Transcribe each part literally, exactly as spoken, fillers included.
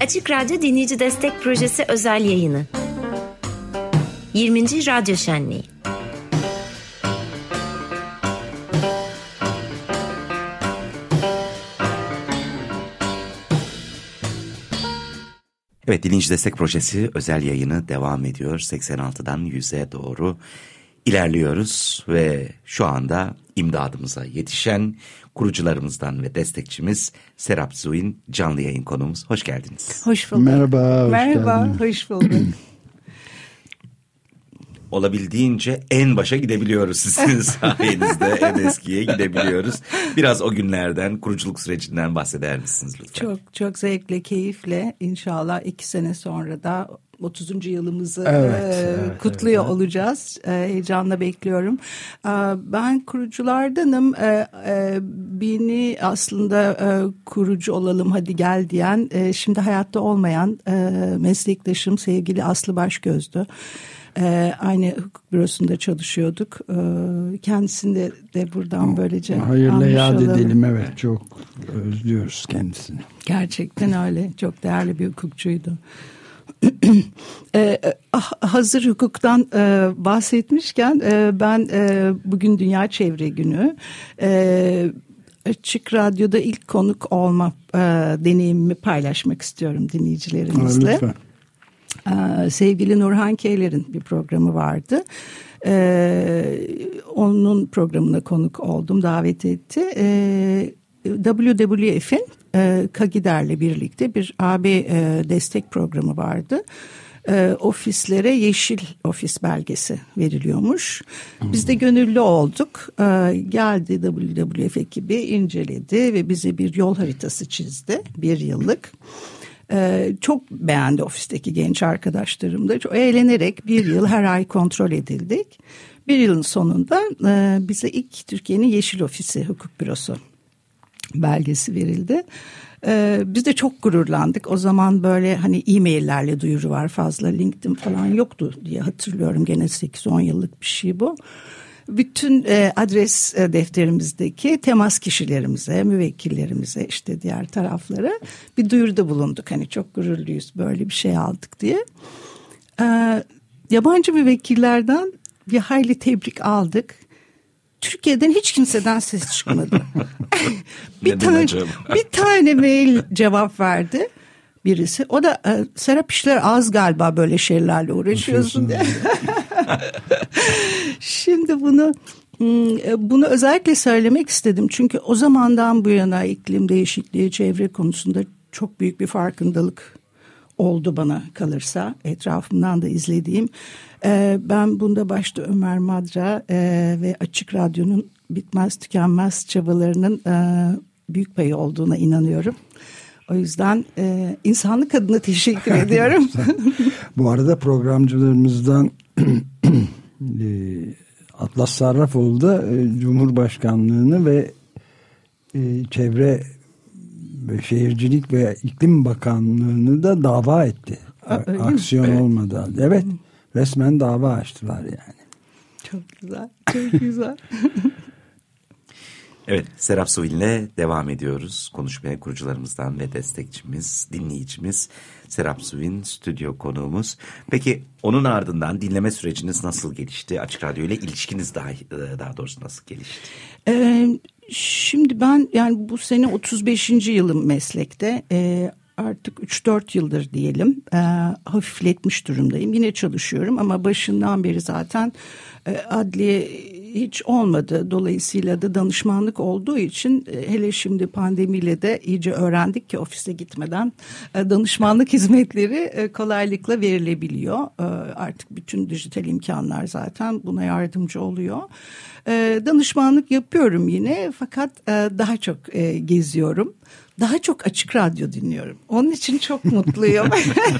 Açık Radyo Dinleyici Destek Projesi özel yayını. yirminci Radyo Şenliği. Evet, Dinleyici Destek Projesi özel yayını devam ediyor. seksen altıdan yüze doğru ilerliyoruz ve şu anda imdadımıza yetişen kurucularımızdan ve destekçimiz Serap Zuvin canlı yayın konuğumuz. Hoş geldiniz. Hoş bulduk. Merhaba. Hoş Merhaba. Geldiniz. Hoş bulduk. Olabildiğince en başa gidebiliyoruz sizin sayenizde. En eskiye gidebiliyoruz. Biraz o günlerden, kuruculuk sürecinden bahseder misiniz lütfen? Çok çok zevkle, keyifle. İnşallah iki sene sonra da otuzuncu yılımızı evet, e, evet, kutluyor evet. olacağız. E, heyecanla bekliyorum. E, ben kuruculardanım. E, e, beni aslında e, kurucu olalım hadi gel diyen, e, şimdi hayatta olmayan e, meslektaşım sevgili Aslı Başgözlü. Ee, aynı hukuk bürosunda çalışıyorduk. Ee, kendisini de buradan böylece hayırla yad edelim. Evet, çok özlüyoruz kendisini. Gerçekten öyle. Çok değerli bir hukukçuydu. ee, hazır hukuktan e, bahsetmişken e, ben e, bugün Dünya Çevre Günü. E, Açık Radyo'da ilk konuk olma e, deneyimimi paylaşmak istiyorum dinleyicilerimizle. Ha, lütfen. Ee, sevgili Nurhan Keyler'in bir programı vardı. Ee, onun programına konuk oldum, davet etti. Ee, W W F'in e, Kagider'le birlikte bir A B e, destek programı vardı. E, ofislere yeşil ofis belgesi veriliyormuş. Biz de gönüllü olduk. E, geldi W W F ekibi, inceledi ve bize bir yol haritası çizdi. Bir yıllık. Ee, çok beğendi ofisteki genç arkadaşlarım da. Çok eğlenerek bir yıl her ay kontrol edildik. Bir yılın sonunda e, bize ilk Türkiye'nin Yeşil Ofisi Hukuk Bürosu belgesi verildi. Ee, biz de çok gururlandık. O zaman böyle hani e-maillerle duyuru var fazla. LinkedIn falan yoktu diye hatırlıyorum. Gene sekiz on yıllık bir şey bu. Bütün e, adres e, defterimizdeki temas kişilerimize, müvekkillerimize, işte diğer taraflara bir duyuruda bulunduk. Hani çok gururluyuz, böyle bir şey aldık diye. E, yabancı müvekkillerden bir hayli tebrik aldık. Türkiye'den hiç kimseden ses çıkmadı. bir, tane, bir tane mail cevap verdi birisi. O da e, Serap işler az galiba, böyle şeylerle uğraşıyorsun diye. Şimdi bunu bunu özellikle söylemek istedim. Çünkü o zamandan bu yana iklim değişikliği, çevre konusunda çok büyük bir farkındalık oldu bana kalırsa. Etrafımdan da izlediğim. Ben bunda başta Ömer Madra ve Açık Radyo'nun bitmez tükenmez çabalarının büyük payı olduğuna inanıyorum. O yüzden e, insanlık adına teşekkür ediyorum. Bu arada programcılarımızdan Atlas Sarrafoğlu da e, Cumhurbaşkanlığını ve e, Çevre ve Şehircilik ve İklim Bakanlığını da dava etti. A, Aksiyon mi? Olmadı. Evet, resmen dava açtılar yani. Çok güzel, çok güzel. Evet, Serap Zuvin'le devam ediyoruz konuşmaya. Kurucularımızdan ve destekçimiz, dinleyicimiz Serap Zuvin stüdyo konuğumuz. Peki onun ardından dinleme süreciniz nasıl gelişti? Açık Radyo ile ilişkiniz daha, daha doğrusu nasıl gelişti? Ee, şimdi ben yani bu sene otuz beşinci yılım meslekte. Ee, artık üç dört yıldır diyelim e, hafifletmiş durumdayım. Yine çalışıyorum ama başından beri zaten e, adliye hiç olmadı. Dolayısıyla da danışmanlık olduğu için, hele şimdi pandemiyle de iyice öğrendik ki ofise gitmeden danışmanlık hizmetleri kolaylıkla verilebiliyor. Artık bütün dijital imkanlar zaten buna yardımcı oluyor. Danışmanlık yapıyorum yine, fakat daha çok geziyorum. Daha çok Açık Radyo dinliyorum. Onun için çok mutluyum.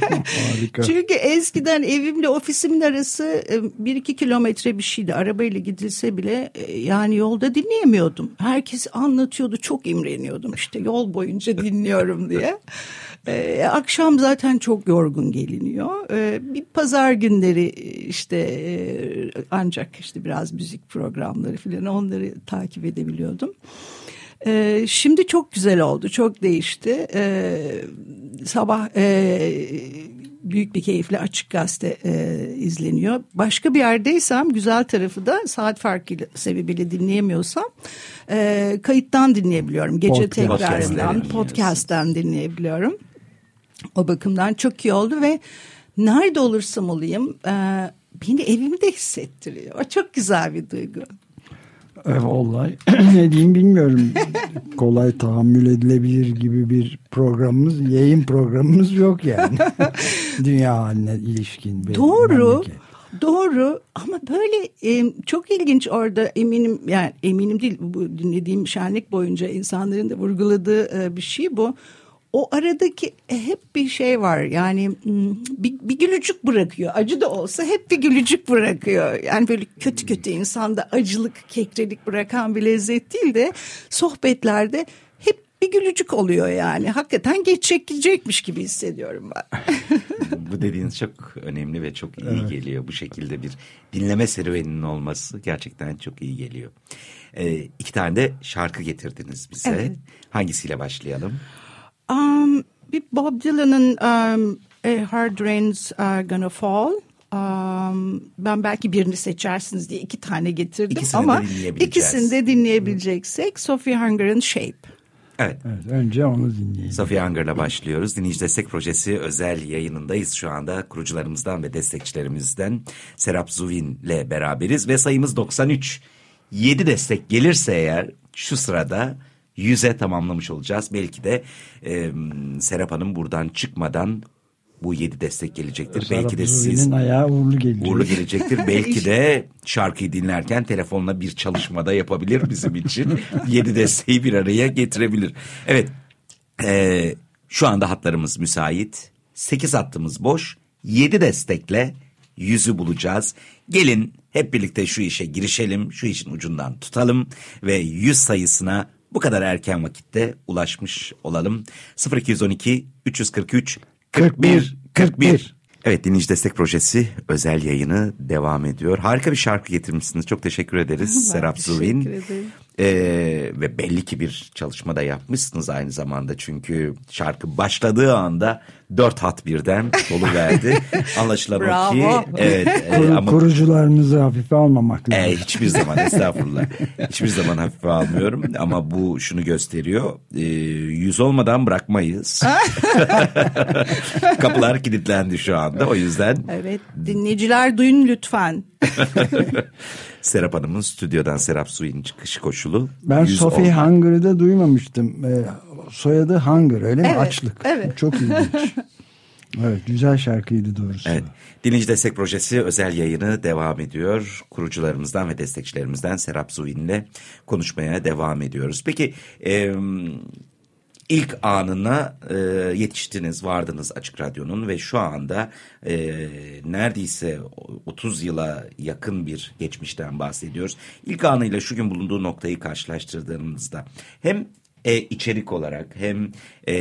Harika. Çünkü eskiden evimle ofisimin arası bir iki kilometre bir şeydi. Arabayla gidilse bile yani yolda dinleyemiyordum. Herkes anlatıyordu, çok imreniyordum. İşte yol boyunca dinliyorum diye. Ee, akşam zaten çok yorgun geliniyor. Ee, bir pazar günleri işte ancak işte biraz müzik programları falan, onları takip edebiliyordum. Şimdi çok güzel oldu, çok değişti. sabah e, büyük bir keyifle Açık Gazete e, izleniyor. Başka bir yerdeysem, güzel tarafı da saat farkı sebebiyle dinleyemiyorsam e, kayıttan dinleyebiliyorum. Gece tekrarından, podcast'ten dinleyebiliyorum. O bakımdan çok iyi oldu ve nerede olursam olayım e, beni evimde hissettiriyor. O çok güzel bir duygu. Vallahi ne diyeyim bilmiyorum. Kolay tahammül edilebilir gibi bir programımız, yayın programımız yok yani. Dünya haline ilişkin. Benim, doğru, memleket. Doğru ama böyle e, çok ilginç orada eminim yani eminim değil bu dinlediğim şenlik boyunca insanların da vurguladığı e, bir şey bu. O aradaki hep bir şey var yani bir, bir gülücük bırakıyor, acı da olsa hep bir gülücük bırakıyor yani böyle kötü kötü insanda acılık, kekrelik bırakan bir lezzet değil de sohbetlerde hep bir gülücük oluyor yani hakikaten geçecek gidecekmiş gibi hissediyorum ben. Bu dediğiniz çok önemli ve çok iyi evet. geliyor, bu şekilde bir dinleme serüveninin olması gerçekten çok iyi geliyor. Ee, iki tane de şarkı getirdiniz bize, evet. Hangisiyle başlayalım? Um, bir Bob Dylan'ın um, Hard Rains Are Gonna Fall. Um, ben belki birini seçersiniz diye iki tane getirdim. İkisini ama de ikisini de dinleyebileceksek Sophie Hunger'ın Shape. Evet. Evet, önce onu dinleyelim. Sophie Hunger'la başlıyoruz. Dinleyici Destek Projesi özel yayınındayız şu anda. Kurucularımızdan ve destekçilerimizden Serap Zuvin'le beraberiz ve sayımız doksan üç. yedi destek gelirse eğer şu sırada yüze tamamlamış olacağız. Belki de e, Serap Hanım buradan çıkmadan bu yedi destek gelecektir. Serap Belki de sizin ayağı uğurlu, uğurlu gelecektir. Belki de şarkıyı dinlerken telefonla bir çalışmada yapabilir bizim için. Yedi desteği bir araya getirebilir. Evet, e, şu anda hatlarımız müsait. Sekiz hattımız boş. Yedi destekle yüzü bulacağız. Gelin hep birlikte şu işe girişelim. Şu işin ucundan tutalım ve yüz sayısına bu kadar erken vakitte ulaşmış olalım. sıfır iki yüz on iki üç yüz kırk üç kırk bir kırk bir. Evet, Dinleyici Destek Projesi özel yayını devam ediyor. Harika bir şarkı getirmişsiniz. Çok teşekkür ederiz Serap Zuvin. Ee, ve belli ki bir çalışma da yapmışsınız aynı zamanda. Çünkü şarkı başladığı anda dört hat birden doluverdi. Anlaşılan o ki. Evet, e, ama, kurucularınızı hafife almamak lazım. E, hiçbir zaman, estağfurullah. Hiçbir zaman hafife almıyorum. Ama bu şunu gösteriyor. E, yüz olmadan bırakmayız. Kapılar kilitlendi şu anda. O yüzden. Evet, dinleyiciler duyun lütfen. Serap Hanım'ın stüdyodan Serap Zuvin çıkış koşulu. Ben Sophie Hunger'ı da duymamıştım. E, soyadı Hunger, öyle mi? Evet, açlık. Evet. Çok ilginç. Evet, güzel şarkıydı doğrusu. Evet. Dinleyici Destek Projesi özel yayını devam ediyor. Kurucularımızdan ve destekçilerimizden Serap Zuvin'le konuşmaya devam ediyoruz. Peki e, ilk anına e, yetiştiniz, vardınız Açık Radyo'nun ve şu anda e, neredeyse otuz yıla yakın bir geçmişten bahsediyoruz. İlk anıyla şu gün bulunduğu noktayı karşılaştırdığımızda hem E, içerik olarak hem e,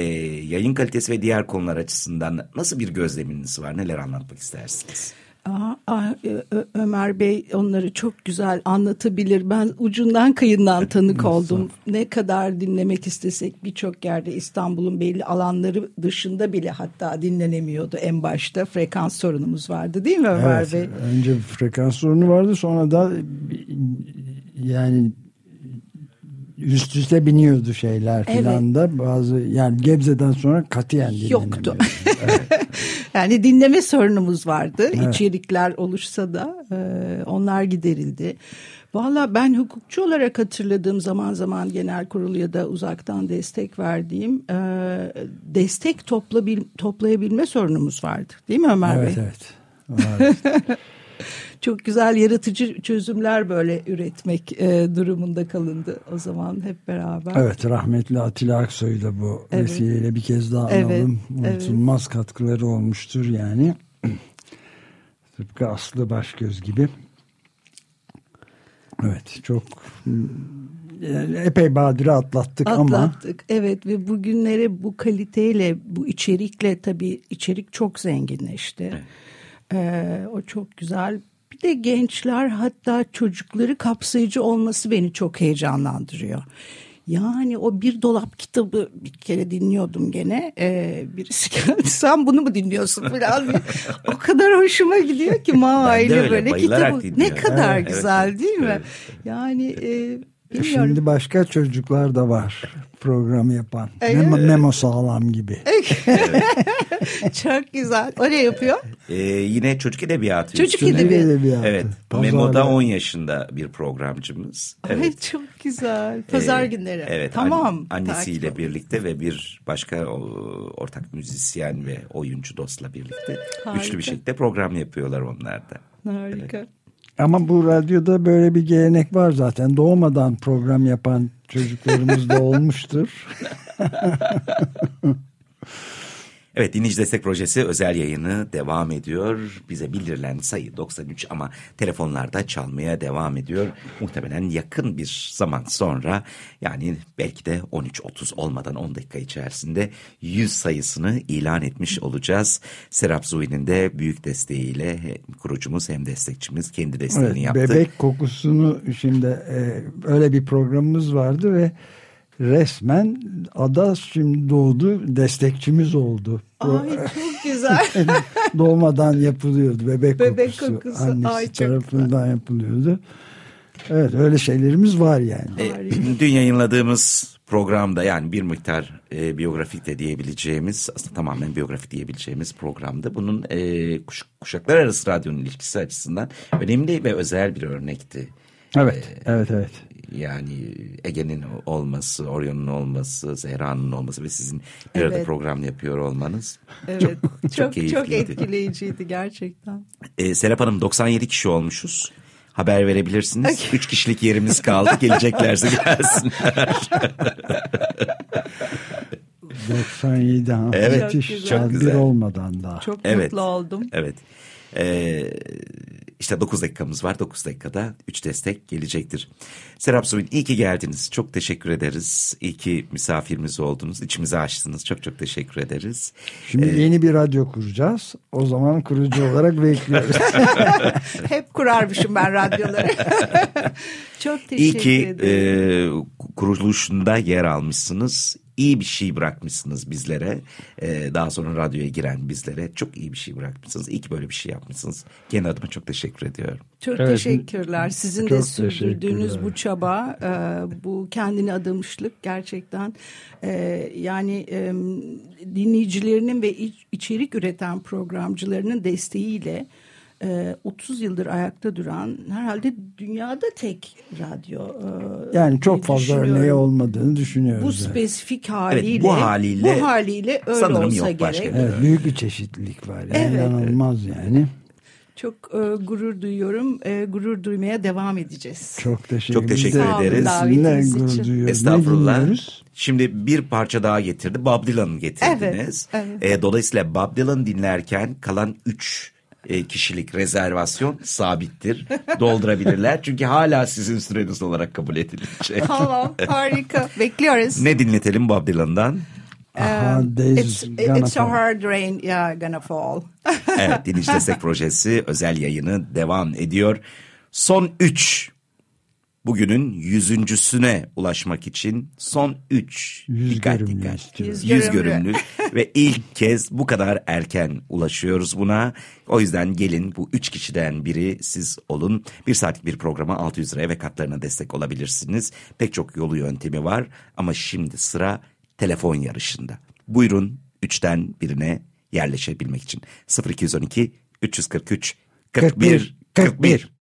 yayın kalitesi ve diğer konular açısından nasıl bir gözleminiz var? Neler anlatmak istersiniz? Aa, ah, Ö- Ömer Bey onları çok güzel anlatabilir. Ben ucundan kıyından tanık oldum. Ne kadar dinlemek istesek birçok yerde İstanbul'un belli alanları dışında bile hatta dinlenemiyordu en başta. Frekans sorunumuz vardı değil mi Ömer evet, Bey? Önce frekans sorunu vardı, sonra da yani üst üste biniyordu şeyler filan evet. da bazı yani Gebze'den sonra katiyen yoktu. Evet. Yani dinleme sorunumuz vardı. Evet. İçerikler oluşsa da e, onlar giderildi. Valla ben hukukçu olarak hatırladığım zaman zaman genel kurulu ya da uzaktan destek verdiğim e, destek toplabil, toplayabilme sorunumuz vardı. Değil mi Ömer evet, Bey? Evet evet. Çok güzel yaratıcı çözümler böyle üretmek e, durumunda kalındı o zaman hep beraber. Evet, rahmetli Atilla Aksoy da bu evet. vesileyle bir kez daha analım. Evet, unutulmaz evet. katkıları olmuştur yani. Tıpkı Aslı Başgöz gibi. Evet, çok yani epey badire atlattık, atlattık ama. Atlattık evet ve bugünlere bu kaliteyle, bu içerikle tabii içerik çok zenginleşti. Evet. Ee, o çok güzel. Bir de gençler hatta çocukları kapsayıcı olması beni çok heyecanlandırıyor. Yani o bir dolap kitabı bir kere dinliyordum gene. Ee, birisi geldi, sen bunu mu dinliyorsun falan. O kadar hoşuma gidiyor ki Mava'yla böyle kitabı. Dinliyorum. Ne kadar ha, güzel evet. Değil mi? Evet. Yani e, bilmiyorum. Şimdi başka çocuklar da var program yapan. Evet. Memo, Memo Sağlam gibi. Evet. Çok güzel. O ne yapıyor? Ee, yine çocuk edebiyatı. Çocuk edebiyatı. edebiyatı. Evet. Pazarda. Memo'da on yaşında bir programcımız. Evet. Ay çok güzel. Pazar ee, günleri. Evet. Tamam. An, annesiyle takip. Birlikte ve bir başka o, ortak müzisyen ve oyuncu dostla birlikte harika. Üçlü bir şekilde program yapıyorlar onlar da. Harika. Evet. Ama bu radyoda böyle bir gelenek var zaten. Doğmadan program yapan çocuklarımız da olmuştur. Evet, dinleyici destek projesi özel yayını devam ediyor. Bize bildirilen sayı doksan üç ama telefonlarda çalmaya devam ediyor. Muhtemelen yakın bir zaman sonra, yani belki de on üç otuz olmadan on dakika içerisinde yüz sayısını ilan etmiş olacağız. Serap Zuvin'in de büyük desteğiyle kurucumuz hem destekçimiz kendi desteğini evet, yaptı. Bebek kokusunu şimdi e, öyle bir programımız vardı ve resmen ada şimdi doğdu, destekçimiz oldu. Ay çok güzel. Doğmadan yapılıyordu bebek, bebek kokusu, kokusu annesi ay, tarafından güzel. Yapılıyordu. Evet, öyle şeylerimiz var yani. E, dün yayınladığımız programda, yani bir miktar e, biyografik de diyebileceğimiz, aslında tamamen biyografik diyebileceğimiz programda bunun e, kuş, kuşaklar arası radyonun ilişkisi açısından önemli ve özel bir örnekti. Evet, ee, evet, evet. Yani Ege'nin olması, Orion'un olması, Zehra'nın olması ve sizin bir evet. arada program yapıyor olmanız. Evet, çok, çok, çok, çok etkileyiciydi gerçekten. Ee, Serap Hanım, doksan yedi kişi olmuşuz. Haber verebilirsiniz. Okay. Üç kişilik yerimiz kaldı. Geleceklerse gelsinler. doksan yedi ha. Evet, çok müthiş. Güzel. Çok güzel. Bir olmadan daha. Çok evet. mutlu oldum. Evet. Ee, işte dokuz dakikamız var. dokuz dakikada üç destek gelecektir. Serap Zuvin, iyi ki geldiniz. Çok teşekkür ederiz. İyi ki misafirimiz oldunuz. İçimizi açtınız. Çok çok teşekkür ederiz. Şimdi ee, yeni bir radyo kuracağız. O zaman kurucu olarak bekliyoruz. Hep kurarmışım ben radyoları. Çok teşekkür ederim. İyi ki e, kuruluşunda yer almışsınız. İyi bir şey bırakmışsınız bizlere. Ee, daha sonra radyoya giren bizlere çok iyi bir şey bırakmışsınız. İyi ki böyle bir şey yapmışsınız. Kendi adıma çok teşekkür ediyorum. Çok evet, teşekkürler. Sizin çok de sürdürdüğünüz bu çaba, e, bu kendine adamışlık gerçekten. E, yani e, dinleyicilerinin ve iç, içerik üreten programcılarının desteğiyle otuz yıldır ayakta duran, herhalde dünyada tek radyo. Yani çok fazla örneği olmadığını düşünüyoruz. Bu spesifik haliyle, evet, bu haliyle, bu haliyle öyle olsa gerek. Evet, büyük bir çeşitlilik var. Yani evet. İnanılmaz yani. Çok e, gurur duyuyorum. E, gurur duymaya devam edeceğiz. Çok teşekkür, Çok teşekkür ederiz. Davetiniz için. Estağfurullah. Şimdi bir parça daha getirdi. Bob Dylan'ı getirdiniz. Evet, evet. E, dolayısıyla Bob Dylan dinlerken kalan üç kişilik rezervasyon sabittir. Doldurabilirler. Çünkü hala sizin süreniz olarak kabul edilecek. Tamam, harika. Bekliyoruz. Ne dinletelim Bob Dylan'dan? Um, it's, it's a hard rain yeah, gonna fall. Evet, Dinleyici Destek Projesi özel yayını devam ediyor. Son üç. Bugünün yüzüncüsüne ulaşmak için son üç. Yüz dikkat dikkat. Yüz, yüz görümlü. Ve ilk kez bu kadar erken ulaşıyoruz buna. O yüzden gelin, bu üç kişiden biri siz olun. Bir saatlik bir programa altı yüz liraya ve katlarına destek olabilirsiniz. Pek çok yolu yöntemi var ama şimdi sıra telefon yarışında. Buyurun, üçten birine yerleşebilmek için. sıfır iki yüz on iki üç yüz kırk üç kırk bir kırk bir.